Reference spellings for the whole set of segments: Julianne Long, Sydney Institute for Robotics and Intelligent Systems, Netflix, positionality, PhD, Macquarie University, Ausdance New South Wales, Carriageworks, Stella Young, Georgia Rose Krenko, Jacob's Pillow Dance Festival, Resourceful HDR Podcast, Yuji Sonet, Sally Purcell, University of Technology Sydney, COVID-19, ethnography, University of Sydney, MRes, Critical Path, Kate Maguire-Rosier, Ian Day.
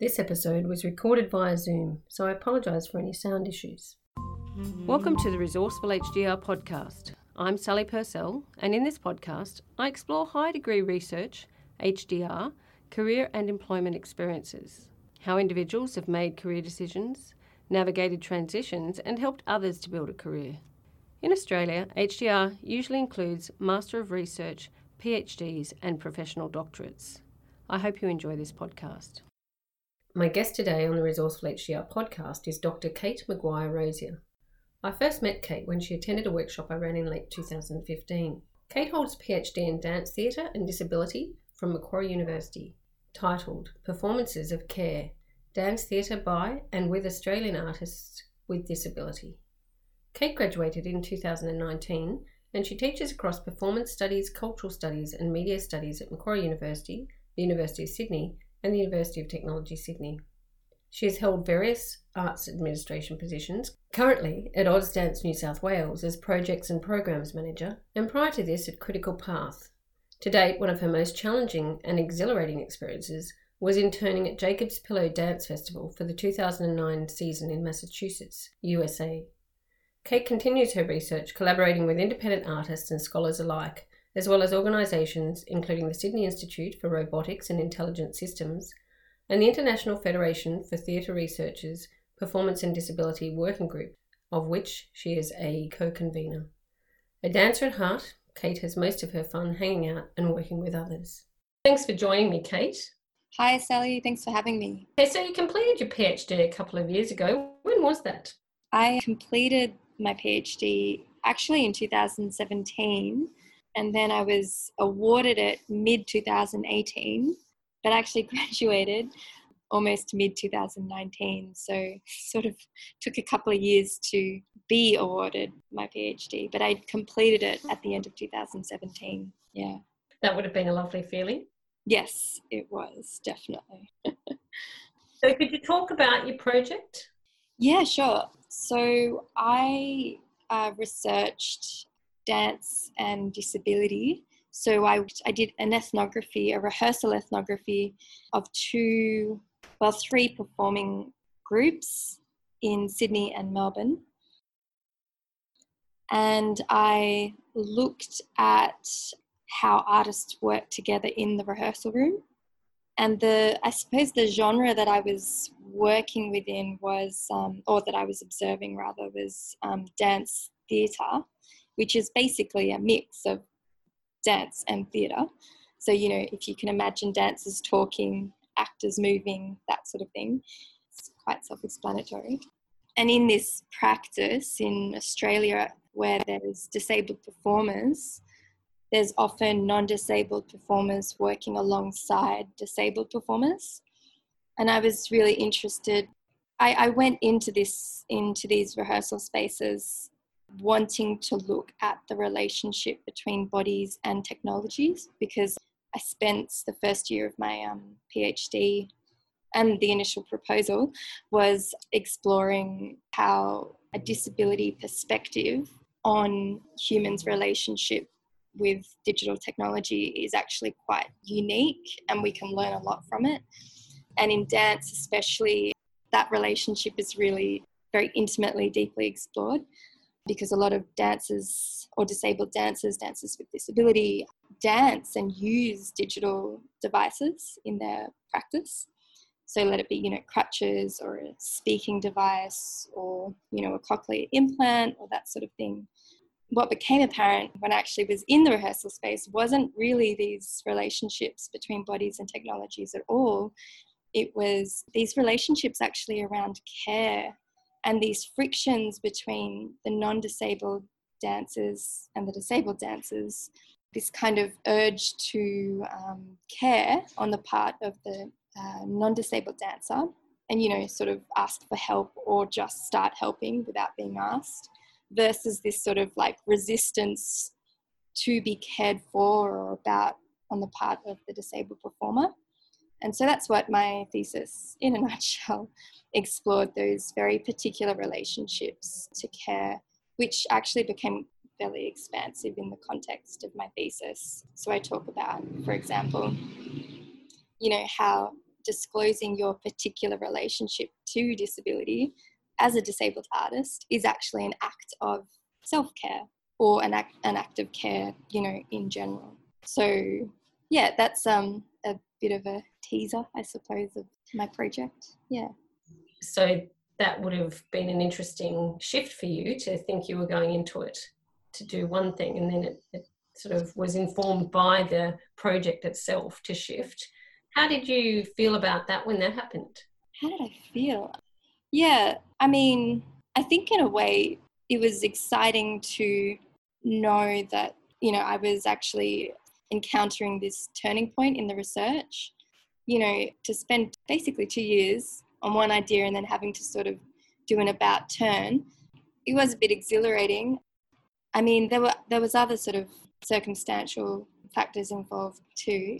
This episode was recorded via Zoom, so I apologise for any sound issues. Welcome to the Resourceful HDR Podcast. I'm Sally Purcell, and in this podcast, I explore high-degree research, HDR, career and employment experiences, how individuals have made career decisions, navigated transitions, and helped others to build a career. In Australia, HDR usually includes Master of Research, PhDs, and professional doctorates. I hope you enjoy this podcast. My guest today on the Resourceful HDR podcast is Dr. Kate Maguire-Rosier. I first met Kate when she attended a workshop I ran in late 2015. Kate holds a PhD in Dance Theatre and Disability from Macquarie University, titled Performances of Care, Dance Theatre by and with Australian Artists with Disability. Kate graduated in 2019 and she teaches across performance studies, cultural studies and media studies at Macquarie University, the University of Sydney and the University of Technology Sydney. She has held various arts administration positions, currently at Ausdance New South Wales as Projects and Programs Manager and prior to this at Critical Path. To date, one of her most challenging and exhilarating experiences was interning at Jacob's Pillow Dance Festival for the 2009 season in Massachusetts, USA. Kate continues her research collaborating with independent artists and scholars alike, as well as organisations including the Sydney Institute for Robotics and Intelligent Systems and the International Federation for Theatre Researchers Performance and Disability Working Group, of which she is a co-convener. A dancer at heart, Kate has most of her fun hanging out and working with others. Thanks for joining me, Kate. Hi, Sally. Thanks for having me. Okay, so you completed your PhD a couple of years ago. When was that? I completed my PhD actually in 2017, and then I was awarded it mid-2018, but actually graduated almost mid-2019, so sort of took a couple of years to be awarded my PhD, but I completed it at the end of 2017, yeah. That would have been a lovely feeling. Yes, it was, definitely. So could you talk about your project? Yeah, sure. So I researched dance and disability. So I did an ethnography, a rehearsal ethnography of three performing groups in Sydney and Melbourne. And I looked at how artists work together in the rehearsal room. And I suppose the genre that I was working within was, or that I was observing rather, was dance theatre, which is basically a mix of dance and theatre. So, you know, if you can imagine dancers talking, actors moving, that sort of thing, it's quite self-explanatory. And in this practice in Australia where there's disabled performers, there's often non-disabled performers working alongside disabled performers. And I was really interested. I went into these rehearsal spaces wanting to look at the relationship between bodies and technologies, because I spent the first year of my PhD, and the initial proposal was exploring how a disability perspective on humans' relationship with digital technology is actually quite unique and we can learn a lot from it. And in dance especially, that relationship is really very intimately, deeply explored, because a lot of dancers or disabled dancers, dancers with disability, dance and use digital devices in their practice. So let it be, you know, crutches or a speaking device or, you know, a cochlear implant or that sort of thing. What became apparent when I actually was in the rehearsal space wasn't really these relationships between bodies and technologies at all. It was these relationships actually around care and these frictions between the non-disabled dancers and the disabled dancers, this kind of urge to care on the part of the non-disabled dancer and, you know, sort of ask for help or just start helping without being asked, versus this sort of like resistance to be cared for or about on the part of the disabled performer. And so that's what my thesis, in a nutshell, explored, those very particular relationships to care, which actually became fairly expansive in the context of my thesis. So I talk about, for example, you know, how disclosing your particular relationship to disability as a disabled artist is actually an act of self-care or an act of care, you know, in general. So yeah, that's a bit of a teaser, I suppose, of my project. Yeah. So that would have been an interesting shift for you to think you were going into it to do one thing, and then it sort of was informed by the project itself to shift. How did you feel about that when that happened? How did I feel? Yeah, I mean, I think in a way it was exciting to know that, you know, I was actually encountering this turning point in the research, you know, to spend basically 2 years on one idea and then having to sort of do an about turn. It was a bit exhilarating. I mean, there was other sort of circumstantial factors involved too.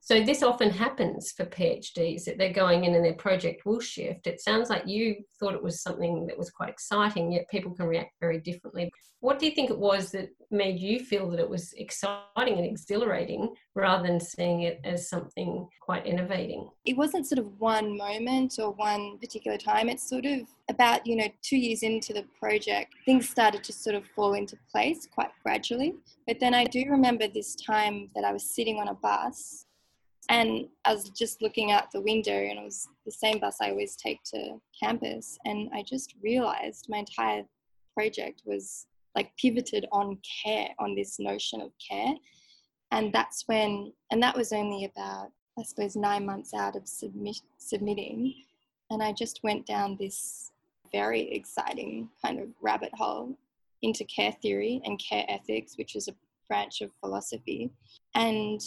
So this often happens for PhDs, that they're going in and their project will shift. It sounds like you thought it was something that was quite exciting, yet people can react very differently. What do you think it was that made you feel that it was exciting and exhilarating rather than seeing it as something quite innovating? It wasn't sort of one moment or one particular time. It's sort of about, you know, 2 years into the project, things started to sort of fall into place quite gradually. But then I do remember this time that I was sitting on a bus, and I was just looking out the window, and it was the same bus I always take to campus. And I just realised my entire project was like pivoted on care, on this notion of care. And that's when, and that was only about, I suppose, 9 months out of submitting. And I just went down this very exciting kind of rabbit hole into care theory and care ethics, which is a branch of philosophy. And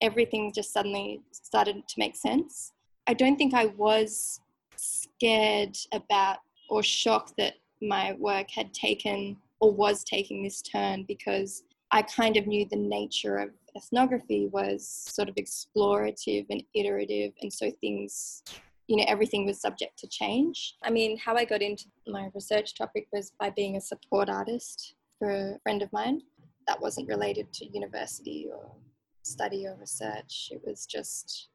everything just suddenly started to make sense. I don't think I was scared about or shocked that my work had taken or was taking this turn, because I kind of knew the nature of ethnography was sort of explorative and iterative, and so things, you know, everything was subject to change. I mean, how I got into my research topic was by being a support artist for a friend of mine. That wasn't related to university or study or research. It was just,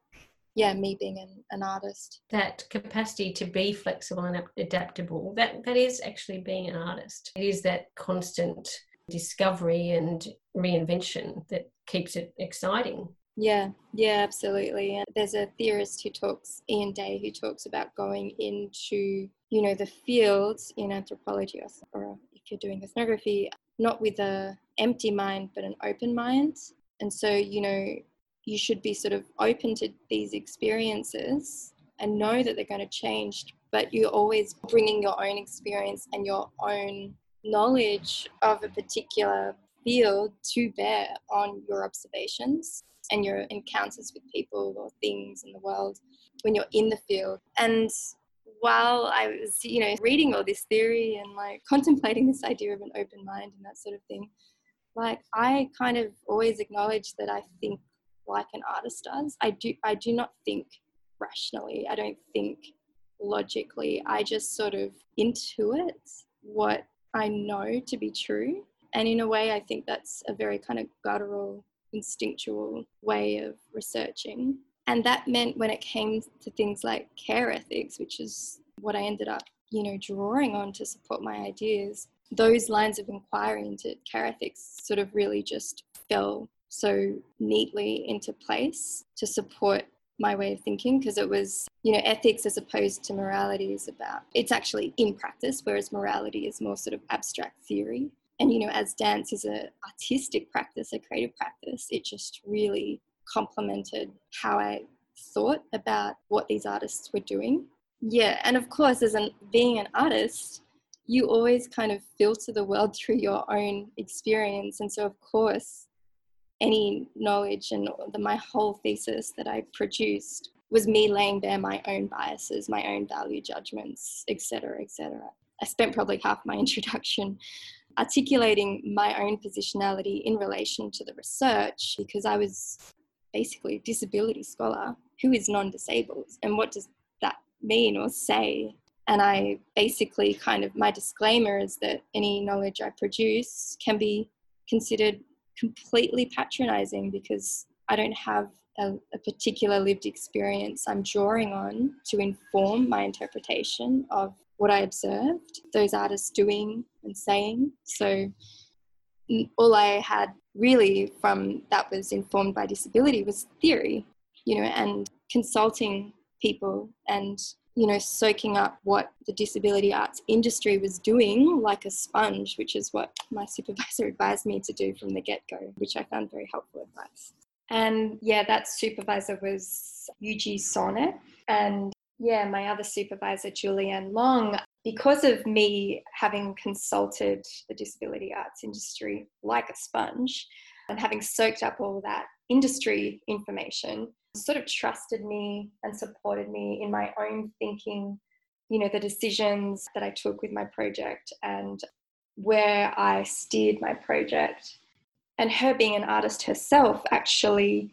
yeah, me being an artist. That capacity to be flexible and adaptable, that is actually being an artist. It is that constant discovery and reinvention that keeps it exciting. Yeah, absolutely. And there's a theorist Ian Day, who talks about going into, you know, the fields in anthropology or if you're doing ethnography, not with an empty mind but an open mind. And so, you know, you should be sort of open to these experiences and know that they're going to change, but you're always bringing your own experience and your own knowledge of a particular field to bear on your observations and your encounters with people or things in the world when you're in the field. And while I was, you know, reading all this theory and like contemplating this idea of an open mind and that sort of thing, like, I kind of always acknowledge that I think like an artist does. I do not think rationally. I don't think logically. I just sort of intuit what I know to be true. And in a way, I think that's a very kind of guttural, instinctual way of researching. And that meant when it came to things like care ethics, which is what I ended up, you know, drawing on to support my ideas, those lines of inquiry into care ethics sort of really just fell so neatly into place to support my way of thinking, because it was, you know, ethics as opposed to morality is about, it's actually in practice, whereas morality is more sort of abstract theory. And, you know, as dance is an artistic practice, a creative practice, it just really complemented how I thought about what these artists were doing. Yeah, and of course, as being an artist, you always kind of filter the world through your own experience. And so, of course, any knowledge and my whole thesis that I produced was me laying bare my own biases, my own value judgments, etc., etc. I spent probably half my introduction articulating my own positionality in relation to the research, because I was basically a disability scholar who is non-disabled. And what does that mean or say? And I basically kind of, my disclaimer is that any knowledge I produce can be considered completely patronising, because I don't have a particular lived experience I'm drawing on to inform my interpretation of what I observed those artists doing and saying. So all I had really from that was informed by disability was theory, you know, and consulting people and, you know, soaking up what the disability arts industry was doing like a sponge, which is what my supervisor advised me to do from the get-go, which I found very helpful advice. And yeah, that supervisor was Yuji Sonet. And yeah, my other supervisor, Julianne Long, because of me having consulted the disability arts industry like a sponge and having soaked up all that industry information, sort of trusted me and supported me in my own thinking, you know, the decisions that I took with my project and where I steered my project. And her being an artist herself actually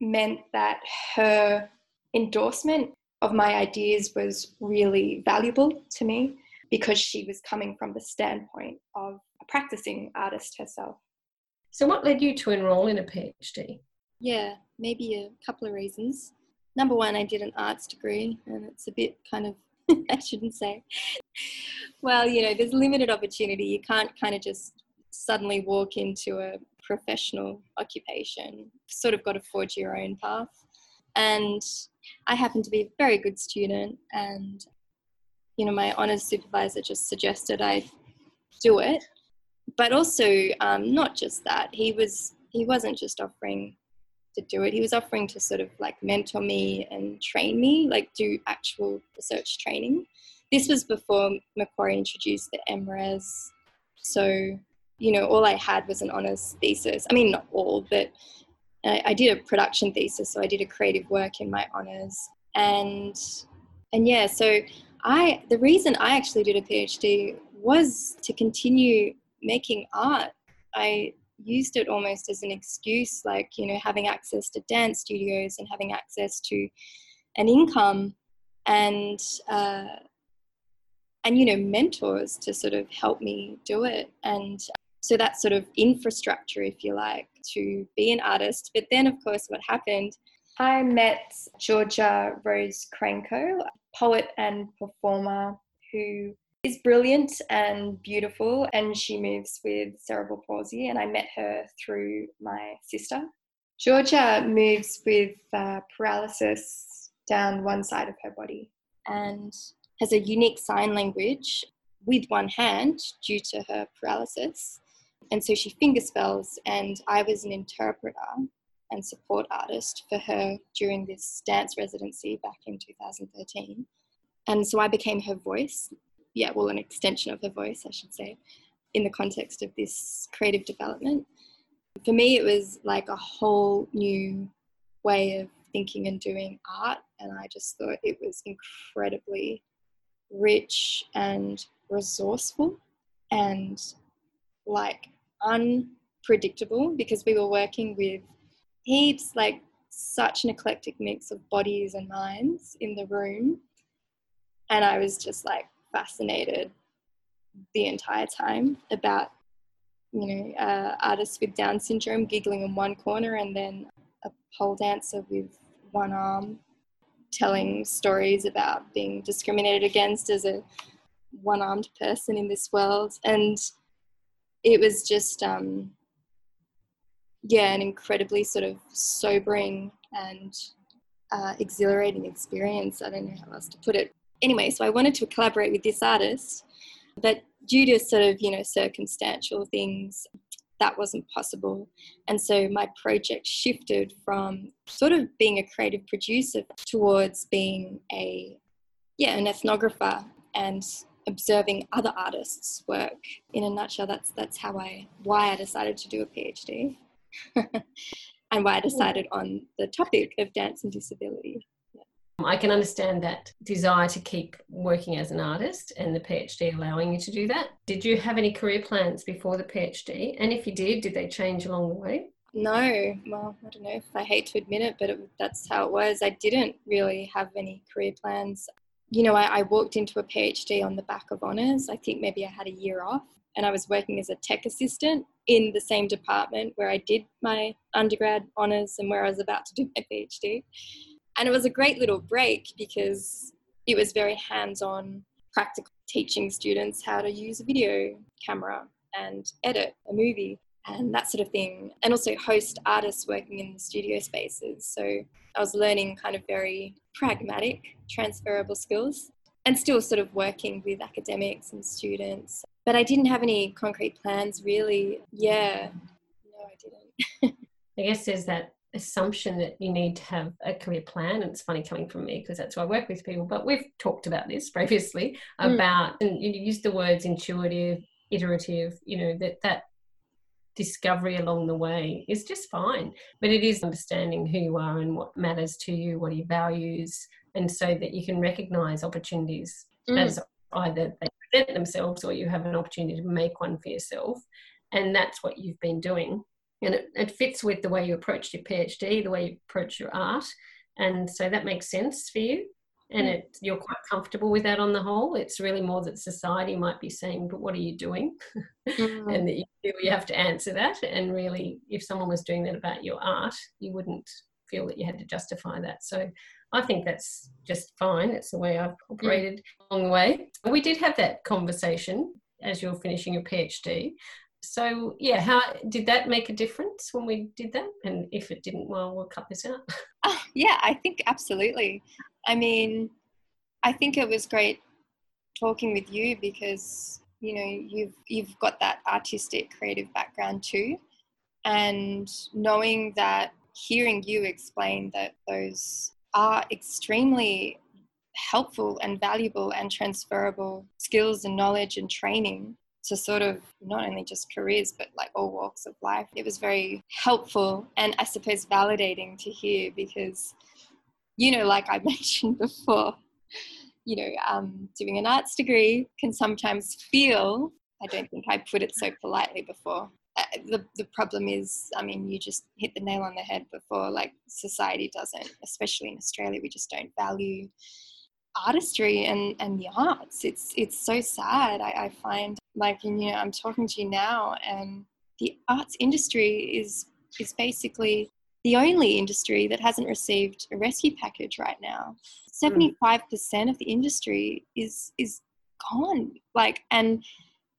meant that her endorsement of my ideas was really valuable to me because she was coming from the standpoint of a practicing artist herself. So what led you to enroll in a PhD? Yeah, maybe a couple of reasons. Number one, I did an arts degree and it's a bit kind of, I shouldn't say. Well, you know, there's limited opportunity. You can't kind of just suddenly walk into a professional occupation. Sort of got to forge your own path. And I happened to be a very good student and, you know, my honours supervisor just suggested I do it. But also, not just that, he wasn't just offering to do it, he was offering to sort of like mentor me and train me, like do actual research training. This was before Macquarie introduced the MRes. So, you know, all I had was an honours thesis. I mean, not all, but I did a production thesis, so I did a creative work in my honours. And yeah, so the reason I actually did a PhD was to continue making art. I used it almost as an excuse, like, you know, having access to dance studios and having access to an income and you know, mentors to sort of help me do it. And so that sort of infrastructure, if you like, to be an artist. But then, of course, what happened, I met Georgia Rose Krenko, poet and performer who is brilliant and beautiful, and she moves with cerebral palsy, and I met her through my sister. Georgia moves with paralysis down one side of her body and has a unique sign language with one hand due to her paralysis. And so she fingerspells, and I was an interpreter and support artist for her during this dance residency back in 2013. And so I became her voice. Yeah, well, an extension of her voice, I should say, in the context of this creative development. For me, it was like a whole new way of thinking and doing art. And I just thought it was incredibly rich and resourceful and like unpredictable, because we were working with heaps, like such an eclectic mix of bodies and minds in the room, and I was just like fascinated the entire time about, you know, artists with Down syndrome giggling in one corner and then a pole dancer with one arm telling stories about being discriminated against as a one-armed person in this world. And it was just, an incredibly sort of sobering and exhilarating experience. I don't know how else to put it. Anyway, so I wanted to collaborate with this artist, but due to sort of, you know, circumstantial things, that wasn't possible. And so my project shifted from sort of being a creative producer towards being an ethnographer and observing other artists' work. In a nutshell, that's how why I decided to do a PhD and why I decided on the topic of dance and disability. Yeah. I can understand that desire to keep working as an artist and the PhD allowing you to do that. Did you have any career plans before the PhD? And if you did they change along the way? No, well, I don't know if I hate to admit it, but that's how it was. I didn't really have any career plans. You know, I walked into a PhD on the back of honours. I think maybe I had a year off and I was working as a tech assistant in the same department where I did my undergrad honours and where I was about to do my PhD. And it was a great little break because it was very hands-on, practical, teaching students how to use a video camera and edit a movie and that sort of thing. And also host artists working in the studio spaces. So I was learning kind of very pragmatic, transferable skills and still sort of working with academics and students. But I didn't have any concrete plans really. Yeah, no, I didn't. I guess there's that assumption that you need to have a career plan, and it's funny coming from me because that's why I work with people, but we've talked about this previously about, and you used the words intuitive, iterative, you know, that discovery along the way is just fine, but it is understanding who you are and what matters to you, what are your values, and so that you can recognise opportunities as either they present themselves or you have an opportunity to make one for yourself, and that's what you've been doing. And it fits with the way you approach your PhD, the way you approach your art. And so that makes sense for you. And you're quite comfortable with that on the whole. It's really more that society might be saying, but what are you doing? And that you really have to answer that. And really, if someone was doing that about your art, you wouldn't feel that you had to justify that. So I think that's just fine. It's the way I've operated along the way. We did have that conversation as you're finishing your PhD. So, yeah, how did that make a difference when we did that? And if it didn't, well, we'll cut this out. Yeah, I think absolutely. I mean, I think it was great talking with you because, you know, you've got that artistic, creative background too. And knowing that, hearing you explain that those are extremely helpful and valuable and transferable skills and knowledge and training to sort of not only just careers, but like all walks of life. It was very helpful and I suppose validating to hear because, you know, like I mentioned before, you know, doing an arts degree can sometimes feel, I don't think I put it so politely before. The problem is, I mean, you just hit the nail on the head before, like society doesn't, especially in Australia, we just don't value artistry and the arts. It's so sad. I find, like, and, you know, I'm talking to you now and the arts industry is basically the only industry that hasn't received a rescue package right now. 75% of the industry is gone. Like, and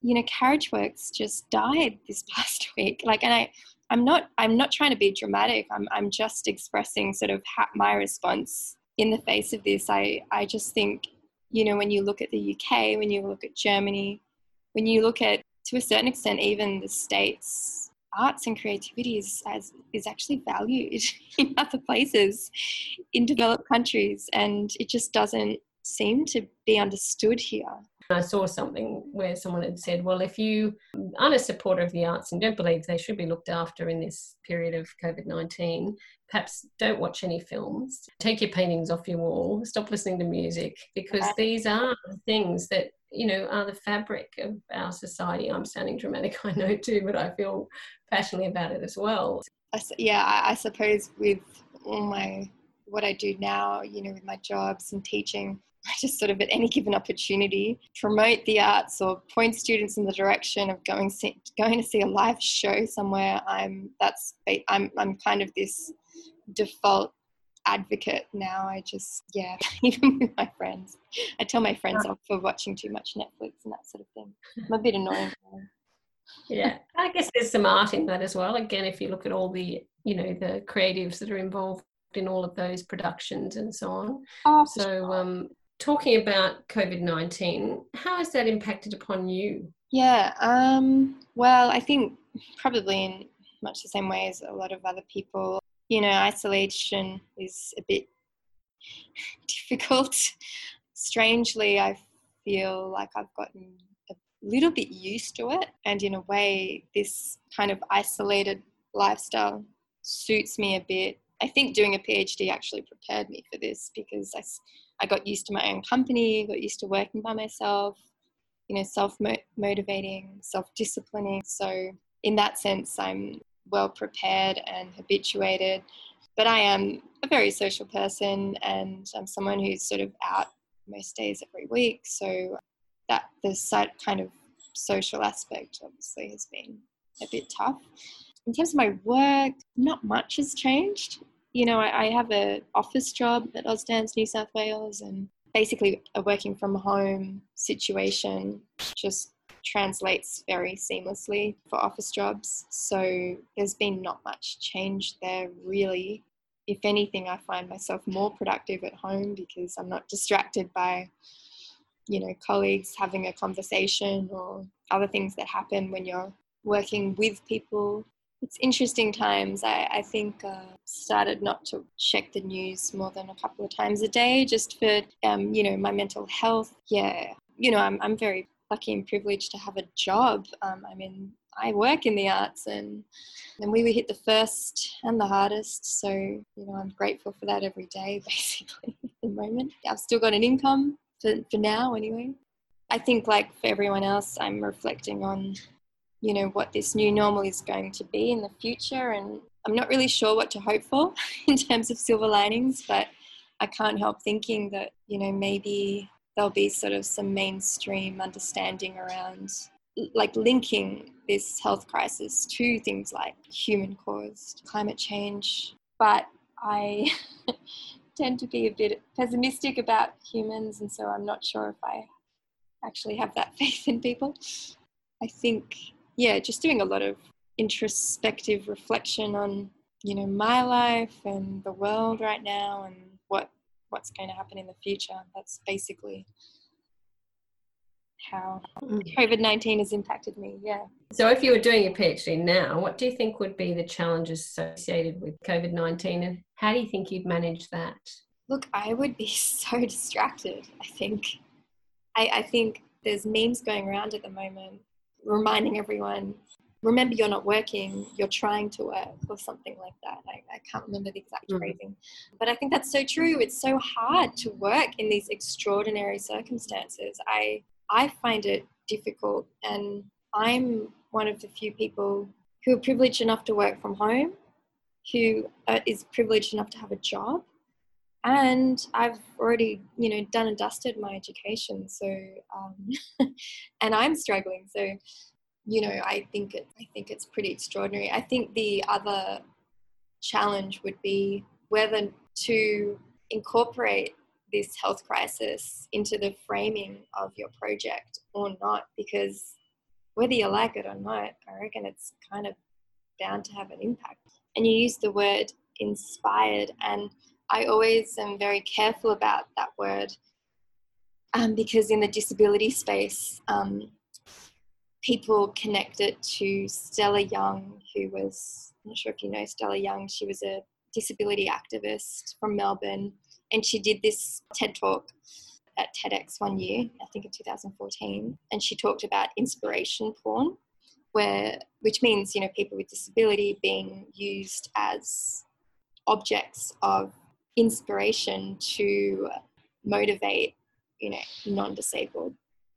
you know, Carriageworks just died this past week. Like, and I'm not trying to be dramatic. I'm just expressing sort of my response in the face of this. I just think, you know, when you look at the UK, when you look at Germany, when you look at, to a certain extent, even the States, arts and creativity is actually valued in other places, in developed countries, and it just doesn't seem to be understood here. I saw something where someone had said, well, if you aren't a supporter of the arts and don't believe they should be looked after in this period of COVID-19, perhaps don't watch any films, take your paintings off your wall, stop listening to music, because these are the things that, you know, are the fabric of our society. I'm sounding dramatic, I know too, but I feel passionately about it as well. Yeah, I suppose with all what I do now, you know, with my jobs and teaching, I just sort of at any given opportunity promote the arts or point students in the direction of going to see a live show somewhere. I'm kind of this default advocate now. I just, yeah, even with my friends, I tell my friends off for watching too much Netflix and that sort of thing. I'm a bit annoying. Yeah, I guess there's some art in that as well. Again, if you look at all the, you know, the creatives that are involved in all of those productions and so on. Oh, so sure. Talking about COVID-19, how has that impacted upon you? Yeah, well, I think probably in much the same way as a lot of other people, you know, isolation is a bit difficult. Strangely, I feel like I've gotten a little bit used to it. And in a way, this kind of isolated lifestyle suits me a bit. I think doing a PhD actually prepared me for this because I got used to my own company, got used to working by myself, you know, self-motivating, self-disciplining. So in that sense, I'm well prepared and habituated. But I am a very social person and I'm someone who's sort of out most days every week. So that the kind of social aspect obviously has been a bit tough. In terms of my work, not much has changed. You know, I have an office job at Ausdance New South Wales, and basically a working from home situation just translates very seamlessly for office jobs. So there's been not much change there really. If anything, I find myself more productive at home because I'm not distracted by, you know, colleagues having a conversation or other things that happen when you're working with people. It's interesting times. I think started not to check the news more than a couple of times a day just for, you know, my mental health. Yeah, you know, I'm very lucky and privileged to have a job. I mean, I work in the arts, and then we were hit the first and the hardest. So, you know, I'm grateful for that every day, basically, at the moment. I've still got an income for now anyway. I think like for everyone else, I'm reflecting on, you know, what this new normal is going to be in the future. And I'm not really sure what to hope for in terms of silver linings, but I can't help thinking that, you know, maybe there'll be sort of some mainstream understanding around like linking this health crisis to things like human-caused climate change. But I tend to be a bit pessimistic about humans, and so I'm not sure if I actually have that faith in people. I think, yeah, just doing a lot of introspective reflection on, you know, my life and the world right now and what's going to happen in the future. That's basically how COVID-19 has impacted me, yeah. So if you were doing your PhD now, what do you think would be the challenges associated with COVID-19, and how do you think you'd manage that? Look, I would be so distracted, I think. I think there's memes going around at the moment reminding everyone, remember you're not working, you're trying to work, or something like that. I can't remember the exact phrasing. But I think that's so true. It's so hard to work in these extraordinary circumstances. I find it difficult, and I'm one of the few people who are privileged enough to work from home, who is privileged enough to have a job, and I've already, you know, done and dusted my education, so and I'm struggling, so, you know, I think it's pretty extraordinary. I think the other challenge would be whether to incorporate this health crisis into the framing of your project or not, because whether you like it or not, I reckon it's kind of bound to have an impact. And you use the word inspired, and I always am very careful about that word because in the disability space, people connect it to Stella Young, who was, I'm not sure if you know Stella Young, she was a disability activist from Melbourne. And she did this TED Talk at TEDx one year, I think in 2014. And she talked about inspiration porn, which means, you know, people with disability being used as objects of inspiration to motivate, you know, non-disabled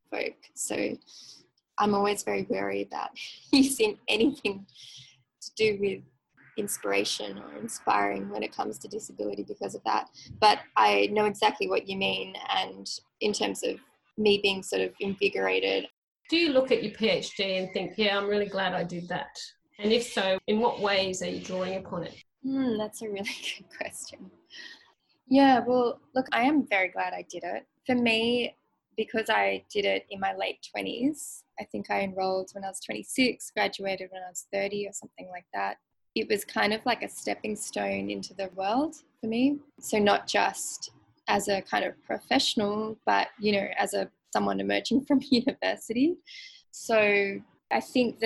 folk. So I'm always very wary about using anything to do with inspiration or inspiring when it comes to disability because of that. But I know exactly what you mean, and in terms of me being sort of invigorated. Do you look at your PhD and think, yeah, I'm really glad I did that? And if so, in what ways are you drawing upon it? That's a really good question. Yeah, well, look, I am very glad I did it. For me, because I did it in my late 20s, I think I enrolled when I was 26, graduated when I was 30 or something like that. It was kind of like a stepping stone into the world for me. So not just as a kind of professional, but, you know, as someone emerging from university. So I think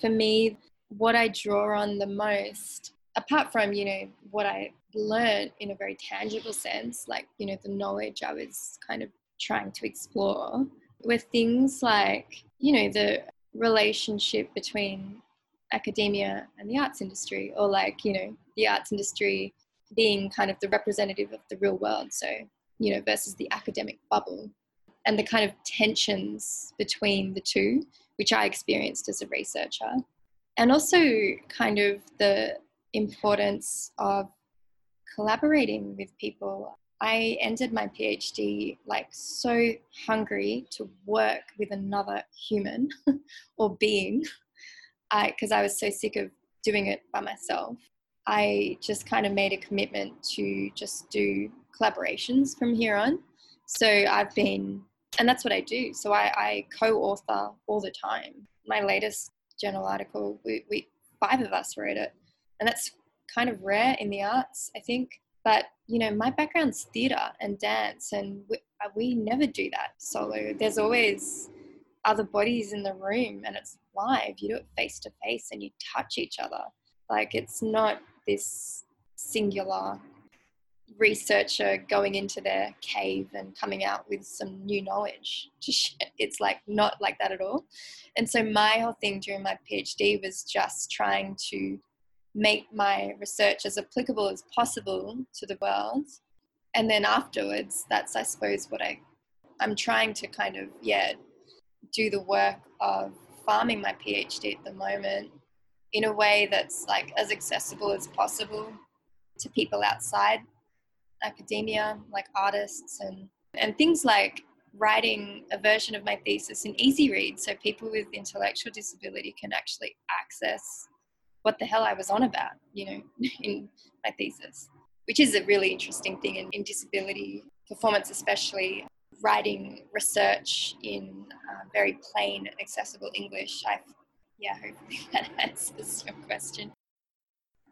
for me, what I draw on the most, apart from, you know, what I learned in a very tangible sense, like, you know, the knowledge I was kind of trying to explore, were things like, you know, the relationship between academia and the arts industry, or like, you know, the arts industry being kind of the representative of the real world, so, you know, versus the academic bubble, and the kind of tensions between the two, which I experienced as a researcher. And also kind of the importance of collaborating with people I ended my PhD like so hungry to work with another human or being, because I was so sick of doing it by myself. I just kind of made a commitment to just do collaborations from here on. So I've been, and that's what I do. So I co-author all the time. My latest journal article, we five of us wrote it, and that's kind of rare in the arts, I think. But, you know, my background's theatre and dance, and we never do that solo. There's always other bodies in the room, and it's live. You do it face-to-face and you touch each other. Like, it's not this singular researcher going into their cave and coming out with some new knowledge. It's like not like that at all. And so my whole thing during my PhD was just trying to make my research as applicable as possible to the world. And then afterwards, that's, I suppose, what I'm trying to kind of, do the work of farming my PhD at the moment in a way that's like as accessible as possible to people outside academia, like artists and things like writing a version of my thesis in easy read so people with intellectual disability can actually access what the hell I was on about, you know, in my thesis, which is a really interesting thing in disability performance, especially writing research in very plain and accessible English. Hopefully that answers your question.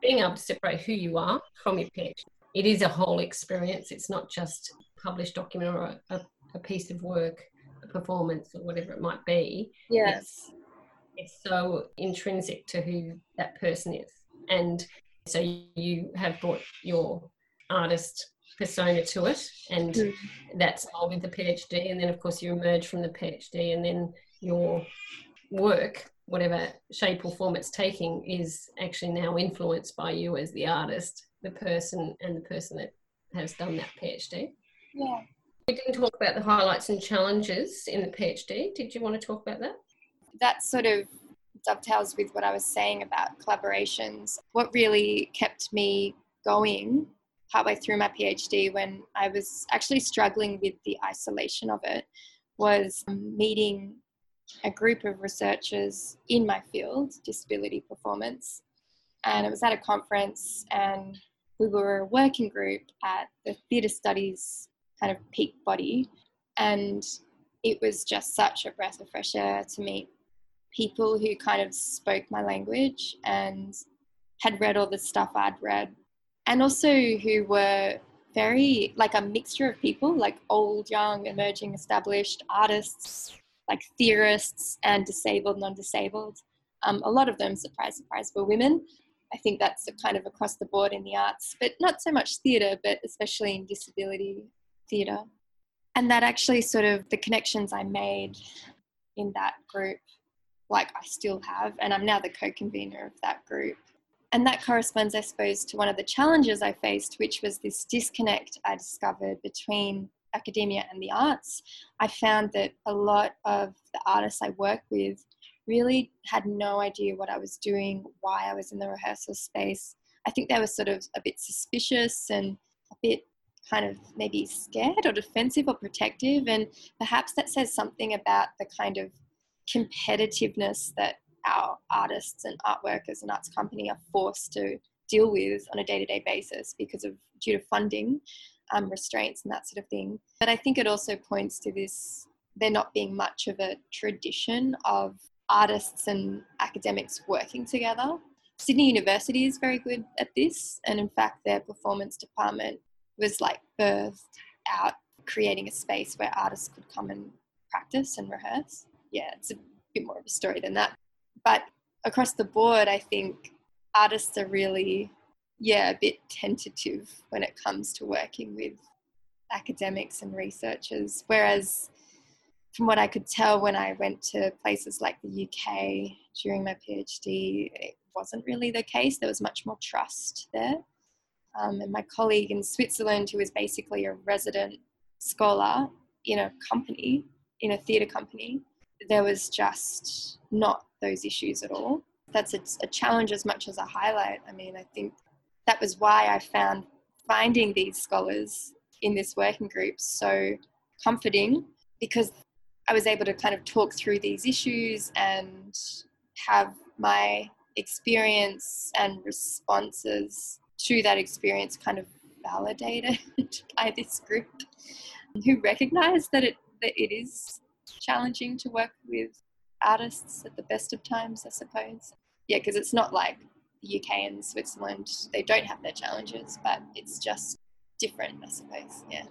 Being able to separate who you are from your PhD, it is a whole experience. It's not just a published document or a piece of work, a performance or whatever it might be. Yes. It's so intrinsic to who that person is. And so you have brought your artist persona to it, and that's all with the PhD. And then, of course, you emerge from the PhD, and then your work, whatever shape or form it's taking, is actually now influenced by you as the artist, the person, and the person that has done that PhD. Yeah. We didn't talk about the highlights and challenges in the PhD. Did you want to talk about that? That sort of dovetails with what I was saying about collaborations. What really kept me going partway through my PhD, when I was actually struggling with the isolation of it, was meeting a group of researchers in my field, disability performance. And it was at a conference, and we were a working group at the theatre studies kind of peak body. And it was just such a breath of fresh air to meet people who kind of spoke my language and had read all the stuff I'd read, and also who were very like a mixture of people, like old, young, emerging, established artists, like theorists and disabled, non-disabled. A lot of them, surprise, surprise, were women. I think that's kind of across the board in the arts, but not so much theatre, but especially in disability theatre. And that actually sort of the connections I made in that group, like I still have, and I'm now the co-convener of that group. And that corresponds, I suppose, to one of the challenges I faced, which was this disconnect I discovered between academia and the arts. I found that a lot of the artists I work with really had no idea what I was doing, why I was in the rehearsal space. I think they were sort of a bit suspicious and a bit kind of maybe scared or defensive or protective, and perhaps that says something about the kind of competitiveness that our artists and art workers and arts company are forced to deal with on a day-to-day basis because of due to funding restraints and that sort of thing. But I think it also points to this, there not being much of a tradition of artists and academics working together. Sydney University is very good at this, and in fact their performance department was like birthed out creating a space where artists could come and practice and rehearse. Yeah, it's a bit more of a story than that. But across the board, I think artists are really, a bit tentative when it comes to working with academics and researchers. Whereas from what I could tell when I went to places like the UK during my PhD, it wasn't really the case. There was much more trust there. And my colleague in Switzerland, who is basically a resident scholar in a company, in a theatre company, there was just not those issues at all. That's a challenge as much as a highlight. I mean, I think that was why I found finding these scholars in this working group so comforting, because I was able to kind of talk through these issues and have my experience and responses to that experience kind of validated by this group, who recognise that it is challenging to work with artists at the best of times, I suppose. Yeah, because it's not like the UK and Switzerland, they don't have their challenges, but it's just different, I suppose, yeah.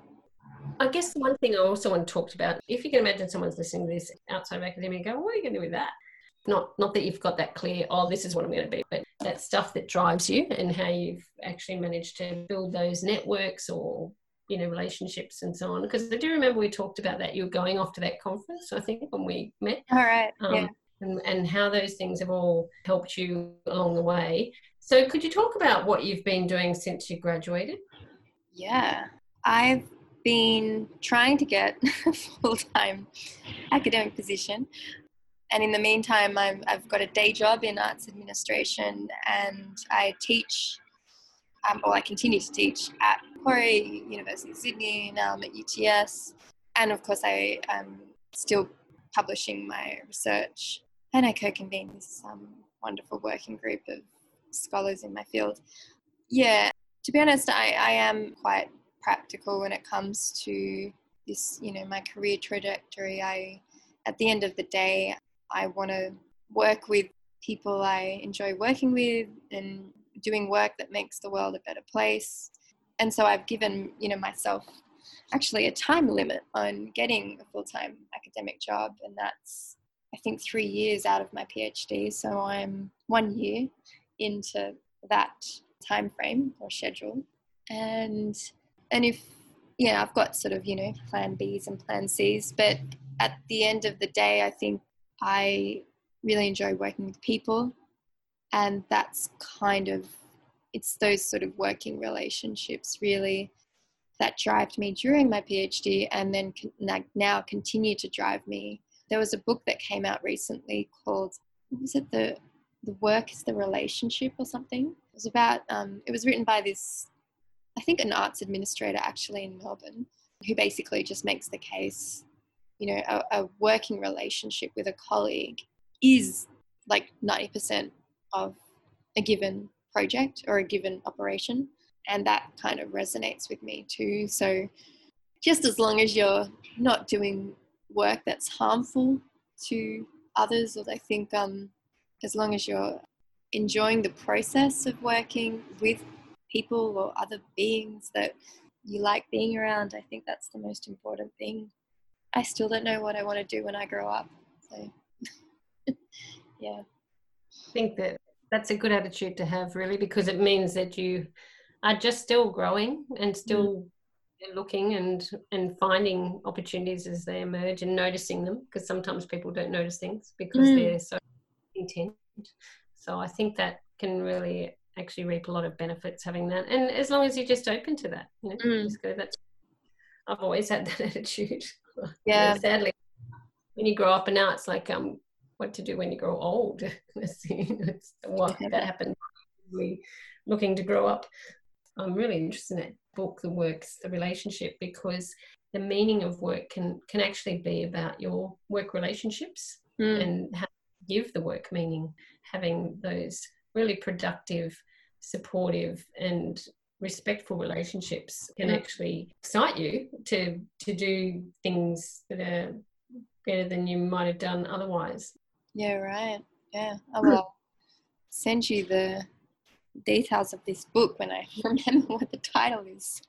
I guess the one thing I also want to talk about, if you can imagine someone's listening to this outside of academia and go, what are you going to do with that? Not that you've got that clear, oh, this is what I'm going to be, but that stuff that drives you and how you've actually managed to build those networks or, you know, relationships and so on. Because I do remember we talked about that. You were going off to that conference, I think, when we met. All right, yeah. And how those things have all helped you along the way. So could you talk about what you've been doing since you graduated? Yeah, I've been trying to get a full-time academic position, and in the meantime I've got a day job in arts administration, and I teach, or I continue to teach at Macquarie University of Sydney, now I'm at UTS, and of course I am still publishing my research, and I co-convene this wonderful working group of scholars in my field. Yeah, to be honest, I am quite practical when it comes to this, you know, my career trajectory. At the end of the day, I want to work with people I enjoy working with and doing work that makes the world a better place. And so I've given, you know, myself actually a time limit on getting a full-time academic job, and that's, I think, 3 years out of my PhD, so I'm 1 year into that time frame or schedule. And if, yeah, I've got sort of, you know, plan Bs and plan Cs, but at the end of the day, I think I really enjoy working with people, and that's kind of, it's those sort of working relationships really that drove me during my PhD and then now continue to drive me. There was a book that came out recently called, what was it, The Work is the Relationship or something? It was about, it was written by this, I think, an arts administrator actually in Melbourne, who basically just makes the case, you know, a working relationship with a colleague is like 90% of a given project or a given operation. And that kind of resonates with me too. So just as long as you're not doing work that's harmful to others, or I think as long as you're enjoying the process of working with people or other beings that you like being around, I think that's the most important thing. I still don't know what I want to do when I grow up. So, yeah. I think that that's a good attitude to have, really, because it means that you are just still growing and still looking and finding opportunities as they emerge and noticing them, because sometimes people don't notice things because they're so intent. So I think that can really actually reap a lot of benefits, having that, and as long as you're just open to that, you know, just go, that's, I've always had that attitude. Yeah. And sadly, when you grow up, and now it's like what to do when you grow old. It's what that happened, really looking to grow up. I'm really interested in that book, The Work's the Relationship, because the meaning of work can actually be about your work relationships and how to give the work meaning, having those really productive, supportive and respectful relationships can actually excite you to do things that are better than you might have done otherwise. Yeah, right. Yeah. Oh, well, send you the details of this book when I remember what the title is.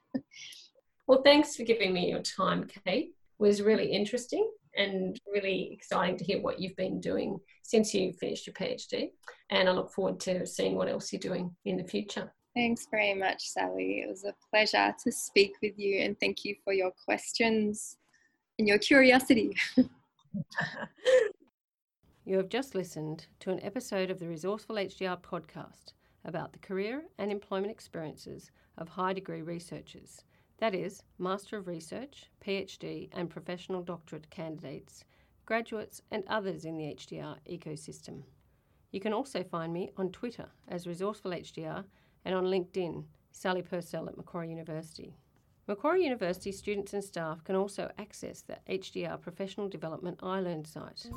Well, thanks for giving me your time, Kate. It was really interesting and really exciting to hear what you've been doing since you finished your PhD, and I look forward to seeing what else you're doing in the future. Thanks very much, Sally. It was a pleasure to speak with you, and thank you for your questions and your curiosity. You have just listened to an episode of the Resourceful HDR podcast about the career and employment experiences of high-degree researchers, that is, Master of Research, PhD and Professional Doctorate candidates, graduates and others in the HDR ecosystem. You can also find me on Twitter as Resourceful HDR and on LinkedIn, Sally Purcell at Macquarie University. Macquarie University students and staff can also access the HDR Professional Development iLearn site.